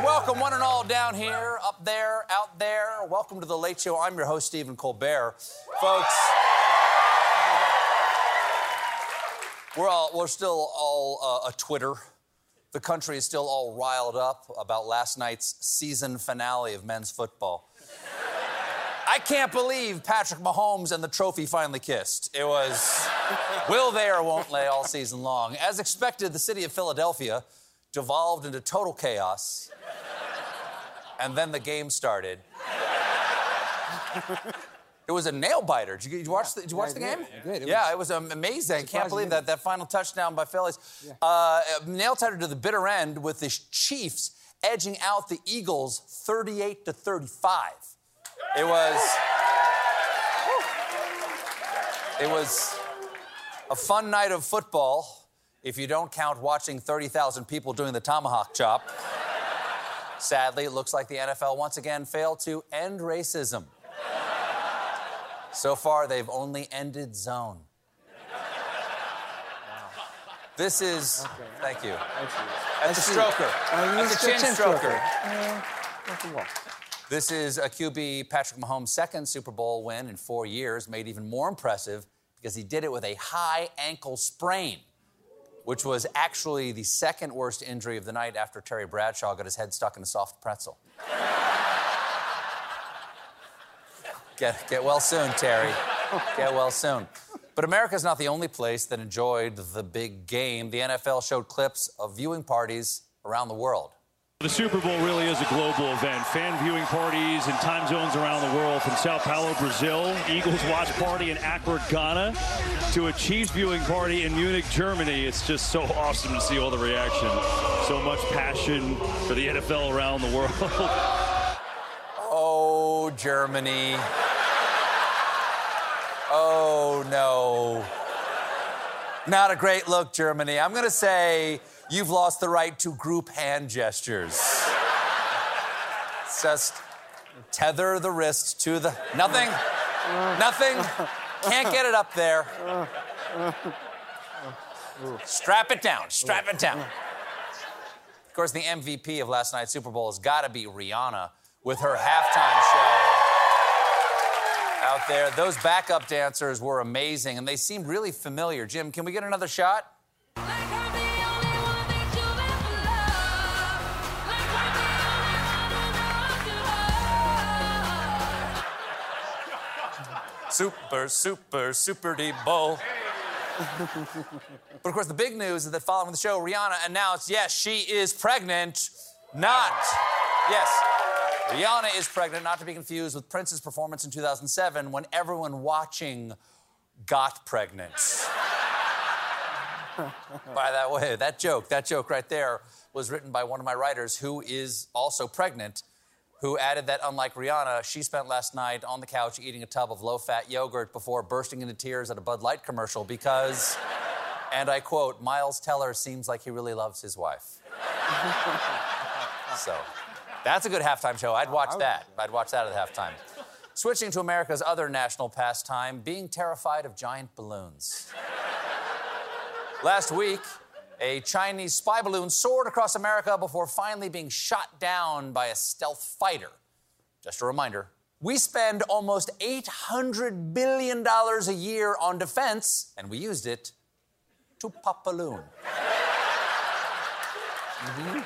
Welcome one and all down here, up there, out there. Welcome to The Late Show. I'm your host, Stephen Colbert. Folks, we're still all a-twitter. The country is still all riled up about last night's season finale of men's football. I can't believe Patrick Mahomes and the trophy finally kissed. It was will they or won't they all season long. As expected, the city of Philadelphia devolved into total chaos. And then the game started. It was a nail-biter. Did you watch the game? Yeah, it was amazing. I can't believe that final touchdown by Phillies. Yeah. Nail-biter to the bitter end with the Chiefs edging out the Eagles 38-35. It was a fun night of football, if you don't count watching 30,000 people doing the tomahawk chop. Sadly, it looks like the NFL once again failed to end racism. So far, they've only ended zone. Wow. This is... Okay. Thank you. That's a stroker. That's a chin stroker. This is a QB Patrick Mahomes' second Super Bowl win in 4 years, made even more impressive because he did it with a high ankle sprain, which was actually the second worst injury of the night after Terry Bradshaw got his head stuck in a soft pretzel. Get well soon, Terry. Get well soon. But America's not the only place that enjoyed the big game. The NFL showed clips of viewing parties around the world. The Super Bowl really is a global event. Fan viewing parties in time zones around the world, from Sao Paulo, Brazil, Eagles watch party in Accra, Ghana, to a Chiefs viewing party in Munich, Germany. It's just so awesome to see all the reaction. So much passion for the NFL around the world. Oh, Germany. Oh, no. Not a great look, Germany. I'm going to say you've lost the right to group hand gestures. Just tether the wrist to the... Nothing. Nothing. Can't get it up there. Strap it down. Strap it down. Of course, the MVP of last night's Super Bowl has got to be Rihanna with her halftime show out there. Those backup dancers were amazing, and they seemed really familiar. Jim, can we get another shot? Like I'm the only one that you ever loved. Like I'm the only one that you love. Super, super, super deep bowl. But, of course, the big news is that following the show, Rihanna announced, yes, she is pregnant. Not. Yes. Rihanna is pregnant, not to be confused with Prince's performance in 2007 when everyone watching got pregnant. By the way, that joke right there was written by one of my writers who is also pregnant, who added that unlike Rihanna, she spent last night on the couch eating a tub of low-fat yogurt before bursting into tears at a Bud Light commercial because, and I quote, Miles Teller seems like he really loves his wife. So... that's a good halftime show. I'd watch that at halftime. Switching to America's other national pastime, being terrified of giant balloons. Last week, a Chinese spy balloon soared across America before finally being shot down by a stealth fighter. Just a reminder, we spend almost $800 billion a year on defense, and we used it to pop balloon. Mm-hmm.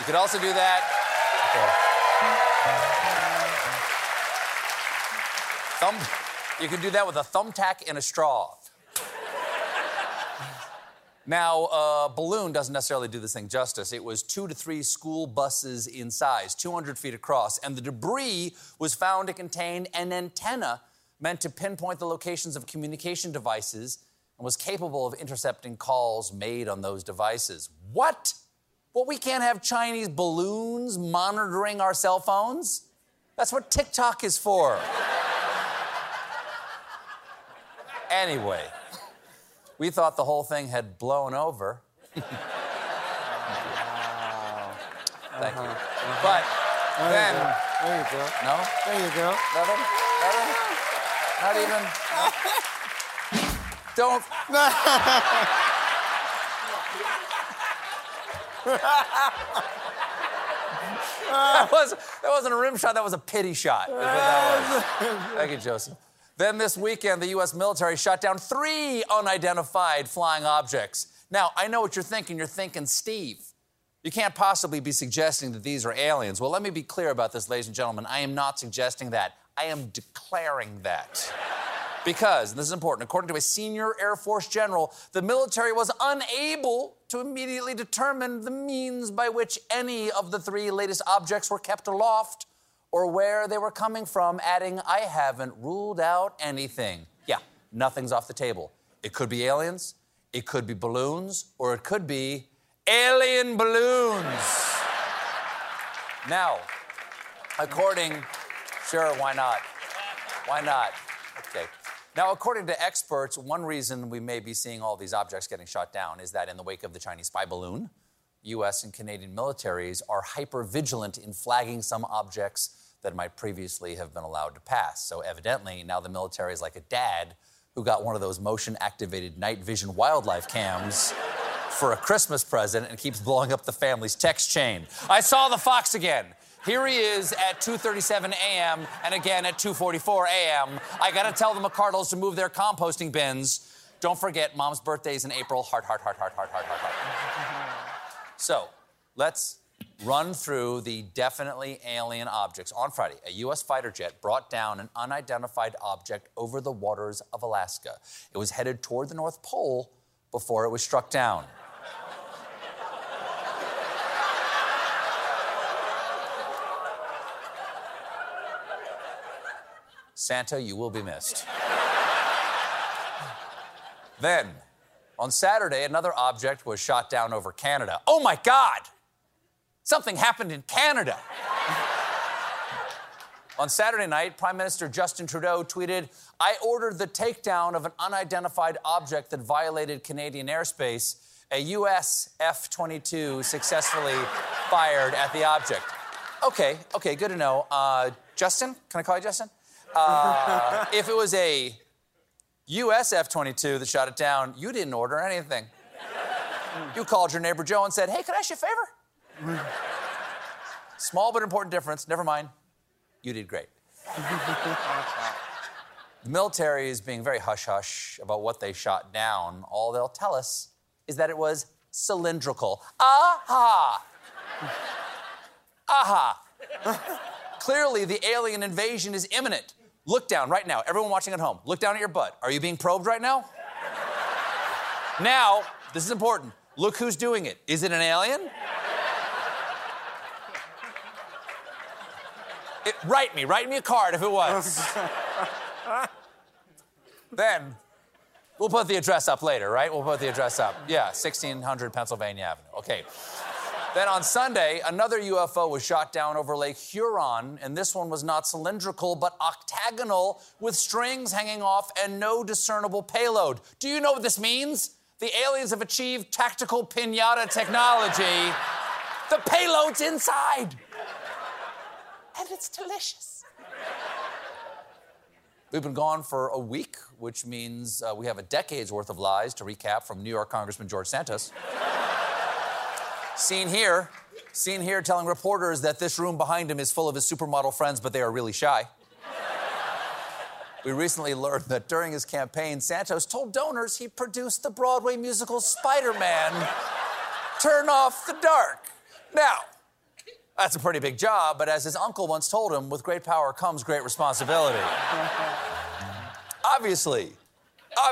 You could also do that. You could do that with a thumbtack and a straw. Now, a balloon doesn't necessarily do this thing justice. It was 2 to 3 school buses in size, 200 feet across, and the debris was found to contain an antenna meant to pinpoint the locations of communication devices and was capable of intercepting calls made on those devices. What? Well, we can't have Chinese balloons monitoring our cell phones. That's what TikTok is for. Anyway, we thought the whole thing had blown over. Wow. Thank you. But then... There you go. No? There you go. Nothing? Nothing? Not even? No. Don't... that wasn't a rim shot, that was a pity shot. Thank you, Joseph. Then this weekend, the U.S. military shot down 3 unidentified flying objects. Now, I know what you're thinking. You're thinking, Steve, you can't possibly be suggesting that these are aliens. Well, let me be clear about this, ladies and gentlemen. I am not suggesting that. I am declaring that. Because, and this is important, according to a senior Air Force general, the military was unable to immediately determine the means by which any of the 3 latest objects were kept aloft or where they were coming from, adding, I haven't ruled out anything. Yeah, nothing's off the table. It could be aliens, it could be balloons, or it could be alien balloons. Now, according... Sure, why not? Why not? Okay. Now, according to experts, one reason we may be seeing all these objects getting shot down is that in the wake of the Chinese spy balloon, U.S. and Canadian militaries are hyper-vigilant in flagging some objects that might previously have been allowed to pass. So evidently, now the military is like a dad who got one of those motion-activated night vision wildlife cams for a Christmas present and keeps blowing up the family's text chain. I saw the fox again. Here he is at 2:37 a.m. and again at 2:44 a.m. I gotta tell the McCardles to move their composting bins. Don't forget, Mom's birthday's in April. Heart, heart, heart, heart, heart, heart, heart, heart. So, let's run through the definitely alien objects. On Friday, a U.S. fighter jet brought down an unidentified object over the waters of Alaska. It was headed toward the North Pole before it was struck down. Santa, you will be missed. Then, on Saturday, another object was shot down over Canada. Oh, my God! Something happened in Canada! On Saturday night, Prime Minister Justin Trudeau tweeted, I ordered the takedown of an unidentified object that violated Canadian airspace. A U.S. F-22 successfully fired at the object. Okay, good to know. Justin? Can I call you Justin? If it was a U.S. F-22 that shot it down, you didn't order anything. You called your neighbor Joe and said, hey, could I ask you a favor? Small but important difference. Never mind. You did great. The military is being very hush-hush about what they shot down. All they'll tell us is that it was cylindrical. Aha! Aha! Clearly, the alien invasion is imminent. Look down right now. Everyone watching at home, look down at your butt. Are you being probed right now? Now, this is important. Look who's doing it. Is it an alien? Write me a card if it was. Then, we'll put the address up later, right? We'll put the address up. Yeah, 1600 Pennsylvania Avenue. Okay. Then on Sunday, another UFO was shot down over Lake Huron, and this one was not cylindrical, but octagonal, with strings hanging off and no discernible payload. Do you know what this means? The aliens have achieved tactical pinata technology. The payload's inside. And it's delicious. We've been gone for a week, which means we have a decade's worth of lies to recap from New York Congressman George Santos. Seen here telling reporters that this room behind him is full of his supermodel friends, but they are really shy. We recently learned that during his campaign, Santos told donors he produced the Broadway musical Spider-Man: Turn Off the Dark. Now, that's a pretty big job, but as his uncle once told him, with great power comes great responsibility. Obviously, I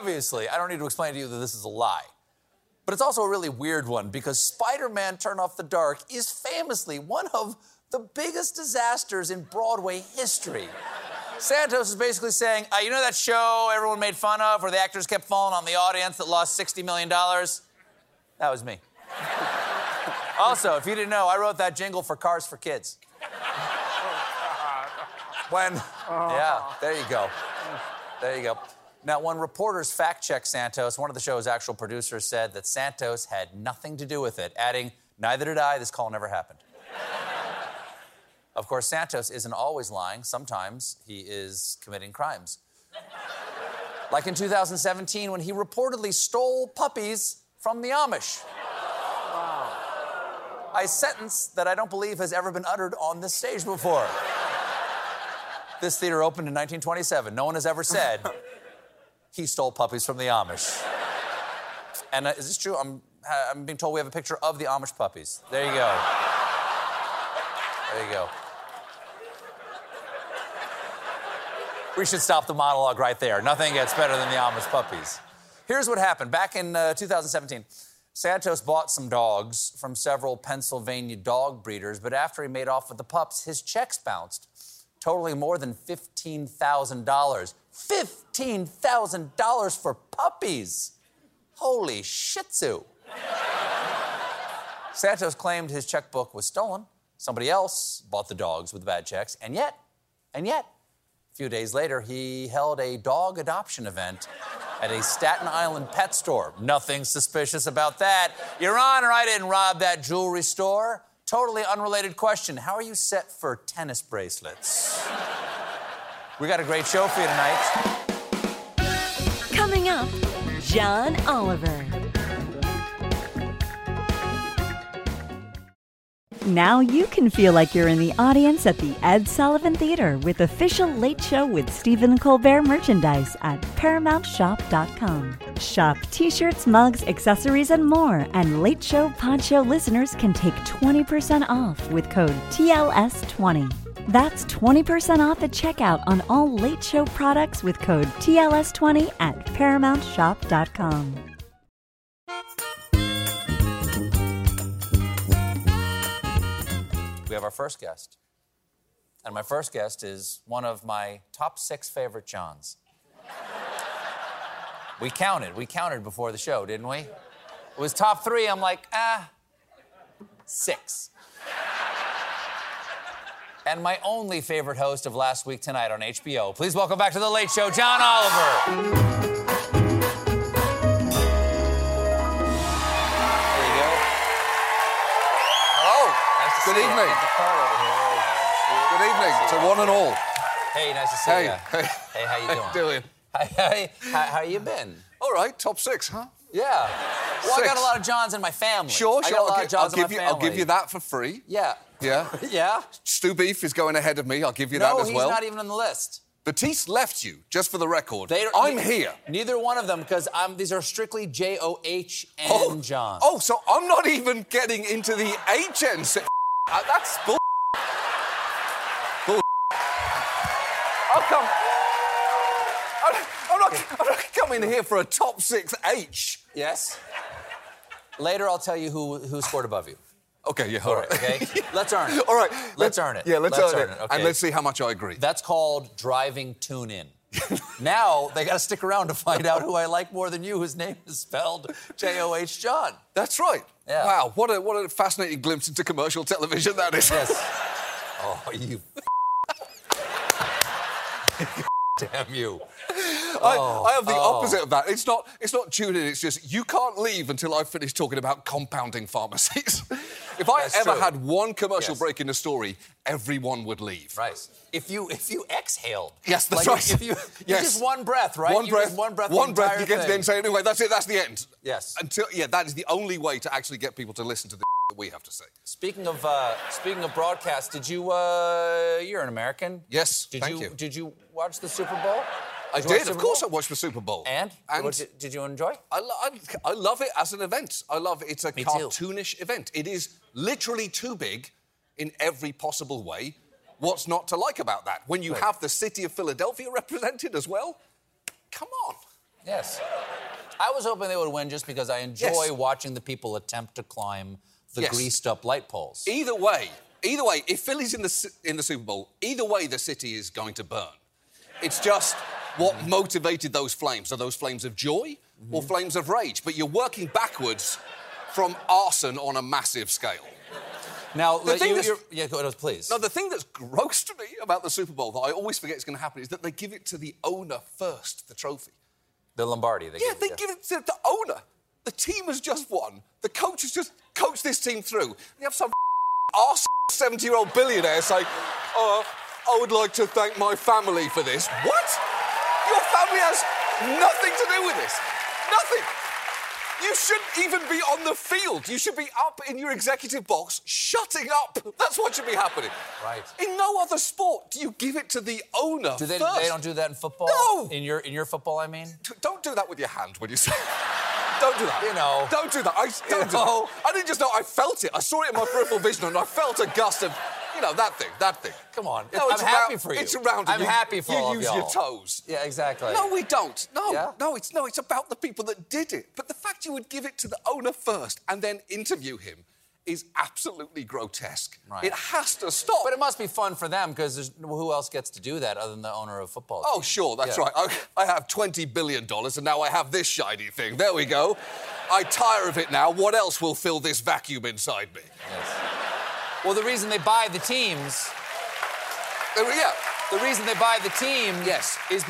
don't need to explain to you that this is a lie. But it's also a really weird one, because Spider-Man: Turn Off the Dark is famously one of the biggest disasters in Broadway history. Santos is basically saying, you know that show everyone made fun of where the actors kept falling on the audience that lost $60 million? That was me. Also, if you didn't know, I wrote that jingle for Cars for Kids. Yeah, there you go. There you go. Now, when reporters fact-checked Santos, one of the show's actual producers said that Santos had nothing to do with it, adding, "Neither did I. This call never happened." Of course, Santos isn't always lying. Sometimes he is committing crimes. Like in 2017, when he reportedly stole puppies from the Amish. Wow. A sentence that I don't believe has ever been uttered on this stage before. This theater opened in 1927. No one has ever said, he stole puppies from the Amish. And is this true? I'm being told we have a picture of the Amish puppies. There you go. There you go. We should stop the monologue right there. Nothing gets better than the Amish puppies. Here's what happened. Back in 2017, Santos bought some dogs from several Pennsylvania dog breeders, but after he made off with the pups, his checks bounced, totaling more than $15,000. $15,000 for puppies! Holy shih tzu. Santos claimed his checkbook was stolen. Somebody else bought the dogs with the bad checks, and yet, a few days later, he held a dog adoption event at a Staten Island pet store. Nothing suspicious about that. Your Honor, I didn't rob that jewelry store. Totally unrelated question. How are you set for tennis bracelets? We got a great show for you tonight. Coming up, John Oliver. Now you can feel like you're in the audience at the Ed Sullivan Theater with official Late Show with Stephen Colbert merchandise at ParamountShop.com. Shop T-shirts, mugs, accessories, and more. And Late Show Pod Show listeners can take 20% off with code TLS20. That's 20% off at checkout on all Late Show products with code TLS20 at ParamountShop.com. We have our first guest. And my first guest is one of my top 6 favorite Johns. We counted before the show, didn't we? It was top 3. I'm like, 6. And my only favorite host of Last Week Tonight on HBO. Please welcome back to The Late Show, John Oliver. Good evening. Good evening to one and all. Hey, nice to see you. Hey, how you doing? How you been? All right, top 6, huh? Yeah. Well, 6. I got a lot of Johns in my family. Sure. I'll give you that for free. Yeah. Yeah. Stu Beef is going ahead of me. I'll give you that as well. No, he's not even on the list. Batiste left you, just for the record. I'm here. Neither one of them, because these are strictly J-O-H and John. Oh, so I'm not even getting into the H-N. That's bull. Bull. I'll come. I'm not coming here for a top 6 H. Yes. Later, I'll tell you who scored above you. Okay. Yeah. All right. Okay. Let's earn it. All right. Let's earn it. Yeah. Let's earn it. Okay. And let's see how much I agree. That's called driving tune in. Now they got to stick around to find out who I like more than you, whose name is spelled J-O-H John. That's right. Yeah. Wow, what a fascinating glimpse into commercial television that is. Yes. Oh, you. Damn you. I have the opposite of that. It's not tuned in. It's just you can't leave until I've finished talking about compounding pharmacies. If I ever had one commercial break in the story, everyone would leave. Right. If you exhaled. Yes, that's right. If you just one breath, right? One breath. You get to the end saying, anyway, that's it. That's the end. Yes. That is the only way to actually get people to listen to the that we have to say. Speaking of broadcasts, did you? You're an American. Yes. Did you watch the Super Bowl? I did. Of course I watched the Super Bowl. And did you enjoy? I love it as an event. I love it. It's a cartoonish event. It is literally too big in every possible way. What's not to like about that? When you have the city of Philadelphia represented as well? Come on. Yes. I was hoping they would win just because I enjoy watching the people attempt to climb the greased-up light poles. Either way, if Philly's in the Super Bowl, either way the city is going to burn. It's just... What motivated those flames? Are those flames of joy or flames of rage? But you're working backwards from arson on a massive scale. Now, please. Now, the thing that's gross to me about the Super Bowl that I always forget is going to happen is that they give it to the owner first, the trophy. The Lombardi. They give it to the owner. The team has just won. The coach has just coached this team through. And you have some arse 70-year-old billionaire say, I would like to thank my family for this. What? Your family has nothing to do with this. Nothing. You shouldn't even be on the field. You should be up in your executive box, shutting up. That's what should be happening. Right. In no other sport do you give it to the owner first. They don't do that in football? No. In your football, I mean? Don't do that with your hand when you say Don't do that. You know. Don't do that. I didn't just know. I felt it. I saw it in my peripheral vision, and I felt a gust of, you know, that thing. Come on. No, I'm happy for you. It's around. I'm happy for all of y'all. You use your toes. Yeah, exactly. No, we don't. No. Yeah? No, it's about the people that did it. But the fact you would give it to the owner first and then interview him is absolutely grotesque. Right. It has to stop. But it must be fun for them, because who else gets to do that other than the owner of football team? Oh, sure, that's right. I have $20 billion, and now I have this shiny thing. There we go. I tire of it now. What else will fill this vacuum inside me? Yes. Well, the reason they buy the teams... Yeah. The reason they buy the team is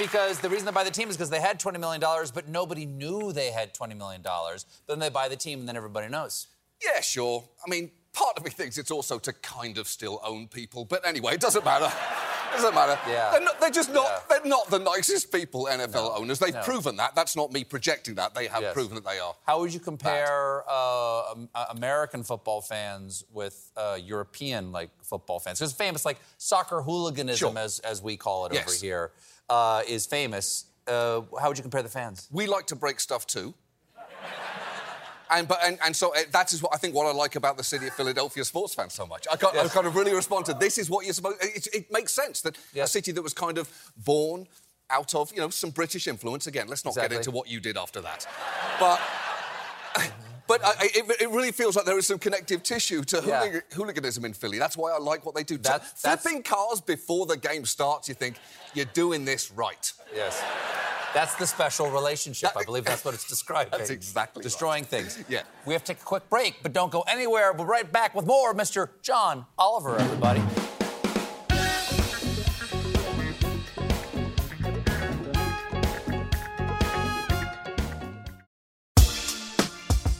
because they had $20 million, but nobody knew they had $20 million. But then they buy the team, and then everybody knows. Yeah, sure. I mean, part of me thinks it's also to kind of still own people. But anyway, it doesn't matter. Yeah. They're not the nicest people, NFL owners. They've proven that. That's not me projecting that. They have proven that they are. How would you compare American football fans with European, football fans? Because famous, soccer hooliganism, as we call it over here, is famous. How would you compare the fans? We like to break stuff, too. And so that is what I like about the city of Philadelphia sports fans so much. I kind of really respond to this is what you're supposed... It makes sense that a city that was kind of born out of, some British influence. Again, let's not get into what you did after that. But it really feels like there is some connective tissue to hooliganism in Philly. That's why I like what they do. Flipping cars before the game starts, you think, you're doing this right. Yes. That's the special relationship. I believe that's what it's described. That's exactly Destroying things. Yeah. We have to take a quick break, but don't go anywhere. We'll be right back with more Mr. John Oliver, everybody.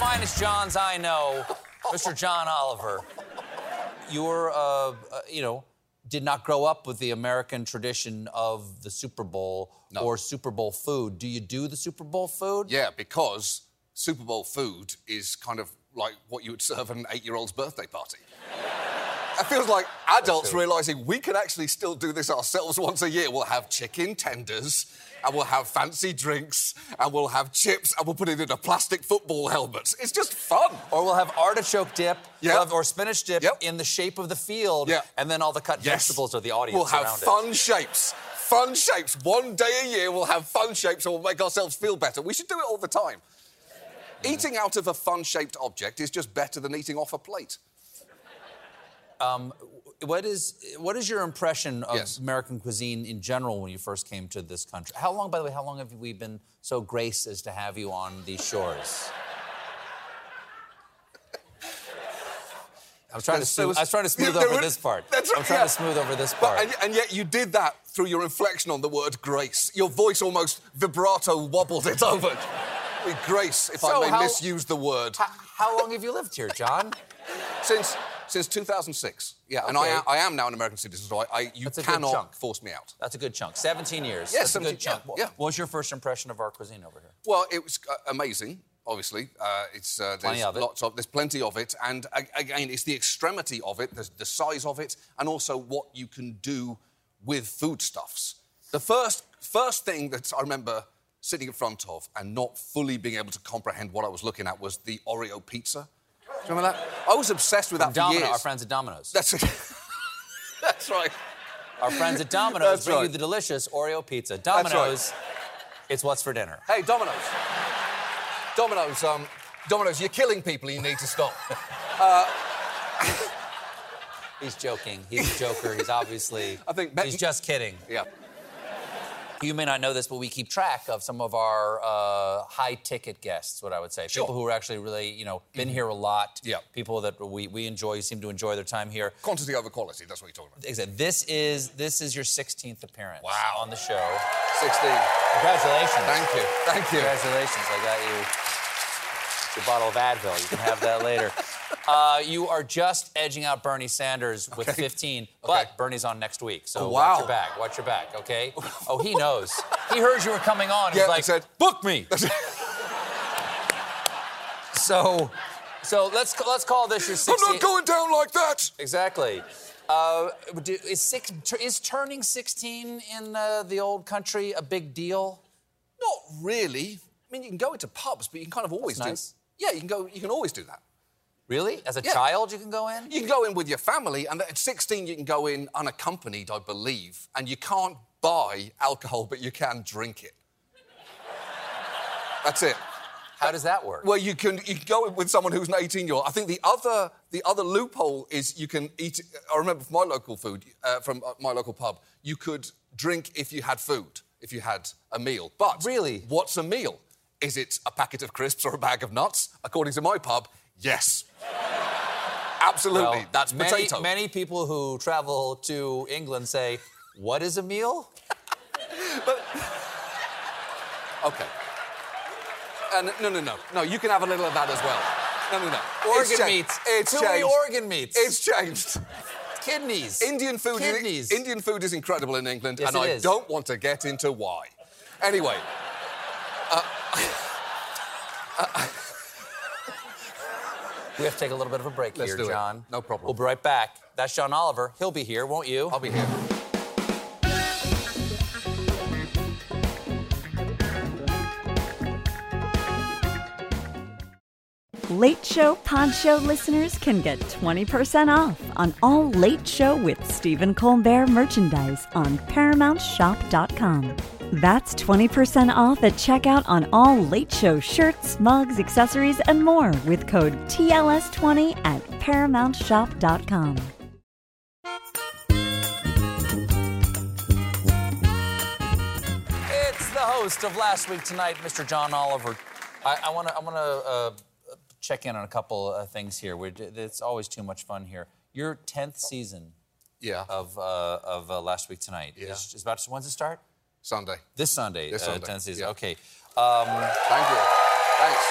Finest Johns I know, Mr. John Oliver. You did not grow up with the American tradition of the Super Bowl or Super Bowl food. Do you do the Super Bowl food? Yeah, because Super Bowl food is kind of like what you would serve at an 8-year-old's birthday party. It feels like adults realising we can actually still do this ourselves once a year. We'll have chicken tenders, and we'll have fancy drinks, and we'll have chips, and we'll put it in a plastic football helmet. It's just fun. Or we'll have artichoke dip or spinach dip in the shape of the field, and then all the cut vegetables are the audience around it. We'll have fun shapes. Fun shapes. One day a year we'll have fun shapes, and we'll make ourselves feel better. We should do it all the time. Eating out of a fun-shaped object is just better than eating off a plate. What is your impression of American cuisine in general when you first came to this country? How long have we been so graced as to have you on these shores? I was trying to smooth over this part. That's right, I'm trying to smooth over this part. And yet you did that through your inflection on the word grace. Your voice almost vibrato wobbled it over. With grace, if I may misuse the word. How long have you lived here, John? Since 2006, and I am now an American citizen, so you cannot force me out. That's a good chunk. 17 years. Yes, that's a good chunk. Yeah. What was your first impression of our cuisine over here? Well, it was amazing. Obviously, there's plenty of it, and again, it's the extremity of it, the size of it, and also what you can do with foodstuffs. The first thing that I remember sitting in front of and not fully being able to comprehend what I was looking at was the Oreo pizza. Do you remember that? I was obsessed with that for years. Our friends at Domino's. That's right. That's right. Our friends at Domino's bring you the delicious Oreo pizza. Domino's, it's what's for dinner. Hey, Domino's. Domino's, you're killing people. You need to stop. He's joking. He's a joker. He's obviously... I think... He's just kidding. Yeah. You may not know this, but we keep track of some of our high-ticket guests, what I would say. Sure. People who are actually really, you know, been here a lot. Yeah. People that we enjoy, seem to enjoy their time here. Quantity over quality, that's what you're talking about. Exactly. This is your 16th appearance. Wow. On the show. 16. Congratulations. Thank you. Thank you. Congratulations. I got you a bottle of Advil. You can have that later. You are just edging out Bernie Sanders with 15, but Bernie's on next week, so watch your back. Watch your back, okay? Oh, he knows. He heard you were coming on. Yeah, he's like, he said, "Book me." so let's call this your 16th. I'm not going down like that. Exactly. Is turning 16 in the old country a big deal? Not really. I mean, you can go into pubs, but you can kind of always do. Yeah, you can go. You can always do that. Really? As a child, you can go in? You can go in with your family, and at 16, you can go in unaccompanied, I believe, and you can't buy alcohol, but you can drink it. That's it. How does that work? Well, you can go in with someone who's an 18-year-old. I think the other loophole is you can eat... I remember from my local food, from my local pub, you could drink if you had food, if you had a meal. But... Really? What's a meal? Is it a packet of crisps or a bag of nuts? According to my pub, yes. Absolutely, well, that's potato. Many people who travel to England say, "What is a meal?" But... Okay. And no, you can have a little of that as well. No. Organ meats. It's changed. Kidneys. Indian food is incredible in England, yes, and I don't want to get into why. Anyway. We have to take a little bit of a break here, John. It. No problem. We'll be right back. That's John Oliver. He'll be here, won't you? I'll be here. Late Show Pod Show listeners can get 20% off on all Late Show with Stephen Colbert merchandise on ParamountShop.com. That's 20% off at checkout on all Late Show shirts, mugs, accessories, and more with code TLS20 at ParamountShop.com. It's the host of Last Week Tonight, Mr. John Oliver. I want to check in on a couple of things here. It's always too much fun here. Your 10th season of Last Week Tonight is about... When's it start? Sunday. This Sunday. This Sunday. 10th season. Yeah. Okay. Thank you. Thanks.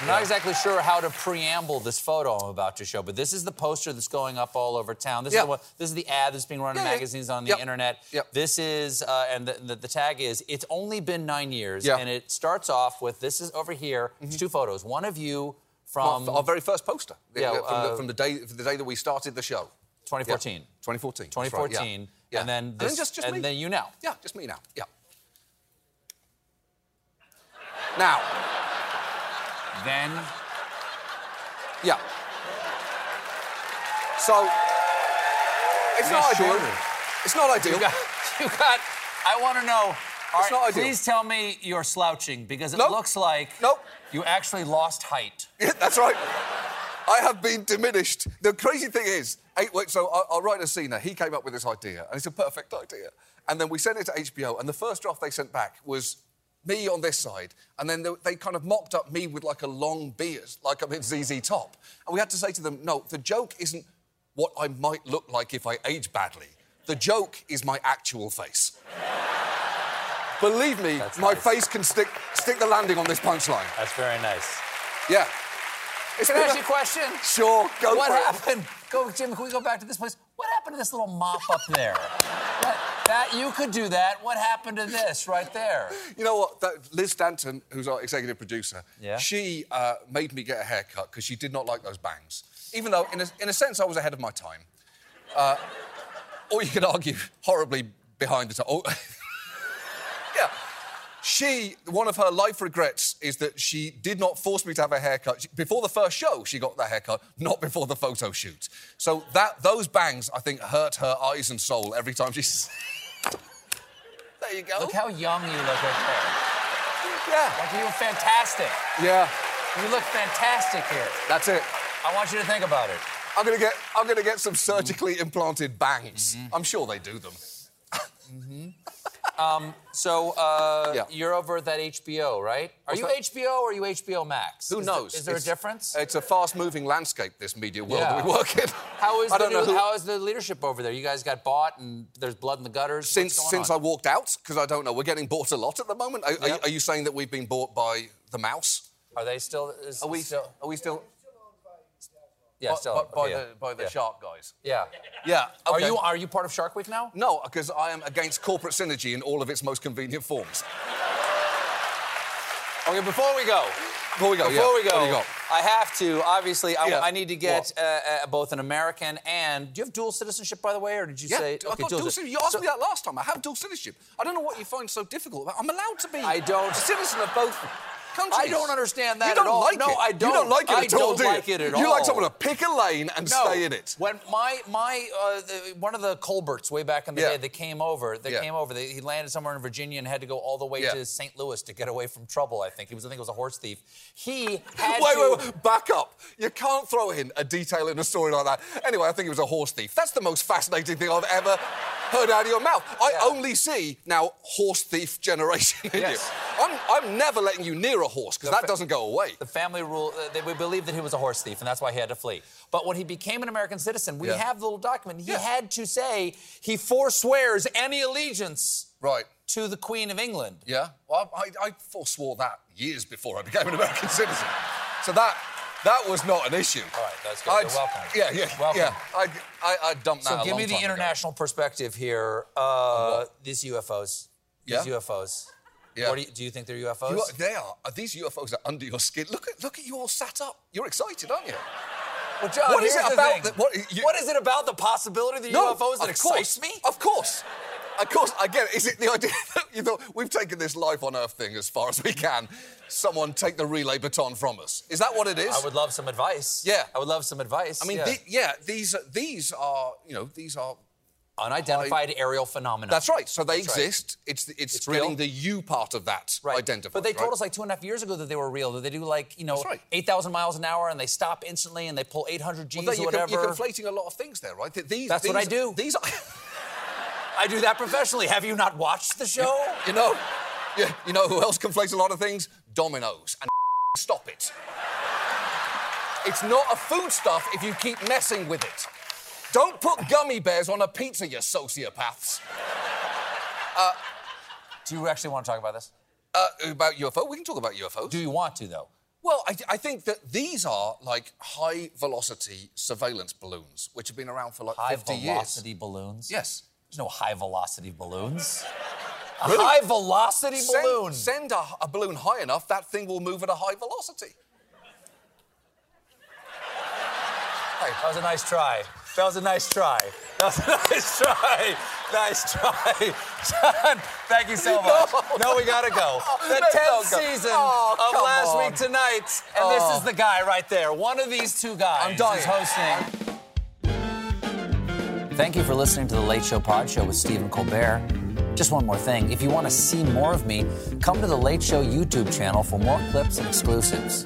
I'm not exactly sure how to preamble this photo I'm about to show, but this is the poster that's going up all over town. This is the one, this is the ad that's being run in magazines on the internet. Yep. This is, and the tag is, "It's only been 9 years," and it starts off with, this is over here, it's two photos. One of you from... Our very first poster, from the day that we started the show. 2014. Yep. 2014. 2014. Right. Yeah. And then this, and then just and me. Then you now. Yeah, just me now. Yeah. Now. Then. Yeah. So it's not ideal. It's not ideal. You got I want to know. It's not ideal. Please tell me you're slouching, because it looks like you actually lost height. Yeah, that's right. I have been diminished. The crazy thing is, so our writer Cena, he came up with this idea, and it's a perfect idea. And then we sent it to HBO, and the first draft they sent back was me on this side, and then they kind of mocked up me with, like, a long beard, like I'm in ZZ Top. And we had to say to them, no, the joke isn't what I might look like if I age badly. The joke is my actual face. Believe me, that's my face can stick the landing on this punchline. That's very nice. Yeah. Can I ask you a question? Sure, go for it. What happened? Jim, can we go back to this place? What happened to this little mop up there? that you could do that. What happened to this right there? You know what? Liz Stanton, who's our executive producer, she made me get a haircut because she did not like those bangs. Even though, in a sense, I was ahead of my time. Or you could argue horribly behind us. Oh. Yeah. She, one of her life regrets is that she did not force me to have a haircut. Before the first show, she got that haircut, not before the photo shoot. So those bangs, I think, hurt her eyes and soul every time she... There you go. Look how young you look right there. Yeah. Like, you were fantastic. Yeah. You look fantastic here. That's it. I want you to think about it. I'm gonna get some surgically implanted bangs. Mm-hmm. I'm sure they do them. Mm-hmm. So you're over at that HBO, right? Are you HBO or are you HBO Max? Who knows? Is there a difference? It's a fast-moving landscape, this media world that we work in. How is the leadership over there? You guys got bought and there's blood in the gutters? Since I walked out, because I don't know. We're getting bought a lot at the moment. Are you saying that we've been bought by the mouse? Are they still... Are we still... Yeah, by the shark guys. Yeah. Yeah. Okay. Are you part of Shark Week now? No, because I am against corporate synergy in all of its most convenient forms. Okay, before we go, I have to, obviously, I need to get both an American and... Do you have dual citizenship, by the way, or did you say... Yeah, okay, I got dual citizenship. You asked me that last time. I have dual citizenship. I don't know what you find so difficult about. I'm allowed to be a citizen of both... countries. I don't understand that at all. You don't like it. No, I don't. You don't like it at all, do you? I don't like it at all. You like someone to pick a lane and stay in it. When one of the Colberts way back in the day, they came over. He landed somewhere in Virginia and had to go all the way to St. Louis to get away from trouble, I think. I think it was a horse thief. He had Wait, back up. You can't throw in a detail in a story like that. Anyway, I think it was a horse thief. That's the most fascinating thing I've ever heard out of your mouth. I only see, now, horse thief generation in you. I'm never letting you near a horse, because that doesn't go away. The family rule, we believe that he was a horse thief, and that's why he had to flee. But when he became an American citizen, we have the little document. He had to say he forswears any allegiance to the Queen of England. Yeah, well, I forswore that years before I became an American citizen. So that was not an issue. All right, that's good. Welcome. Welcome. Yeah. I dumped that a long time ago. So give me the international perspective here. These UFOs. These UFOs. Yeah. What do you think they're UFOs? They are. These UFOs are under your skin. Look at you all sat up. You're excited, aren't you? Well, John, what is it about the possibility of the UFOs that excites me? Of course. Of course, again, is it the idea that you thought we've taken this life on Earth thing as far as we can? Someone take the relay baton from us. Is that what it is? I would love some advice. Yeah. I would love some advice. I mean, these are unidentified aerial phenomena. That's right. So they exist. Right. It's real. Getting the you part of that identified. But they told us like 2.5 years ago that they were real. That they do 8,000 miles an hour and they stop instantly and they pull 800 Gs or whatever. You're conflating a lot of things there, right? That's what I do. These are... I do that professionally. Have you not watched the show? You know who else conflates a lot of things? Domino's. And stop it. It's not a foodstuff if you keep messing with it. Don't put gummy bears on a pizza, you sociopaths. Do you actually want to talk about this? About UFO? We can talk about UFOs. Do you want to, though? Well, I think that these are, like, high-velocity surveillance balloons, which have been around for, like, 50 years. High-velocity balloons? Yes. There's no high-velocity balloons. Really? A high-velocity balloon. Send a balloon high enough, that thing will move at a high velocity. That was a nice try. That was a nice try. That was a nice try. Nice try. John, thank you so much. No, we gotta go. The 10th season of Last Week Tonight. And this is the guy right there. One of these two guys is hosting. Thank you for listening to The Late Show Pod Show with Stephen Colbert. Just one more thing. If you want to see more of me, come to The Late Show YouTube channel for more clips and exclusives.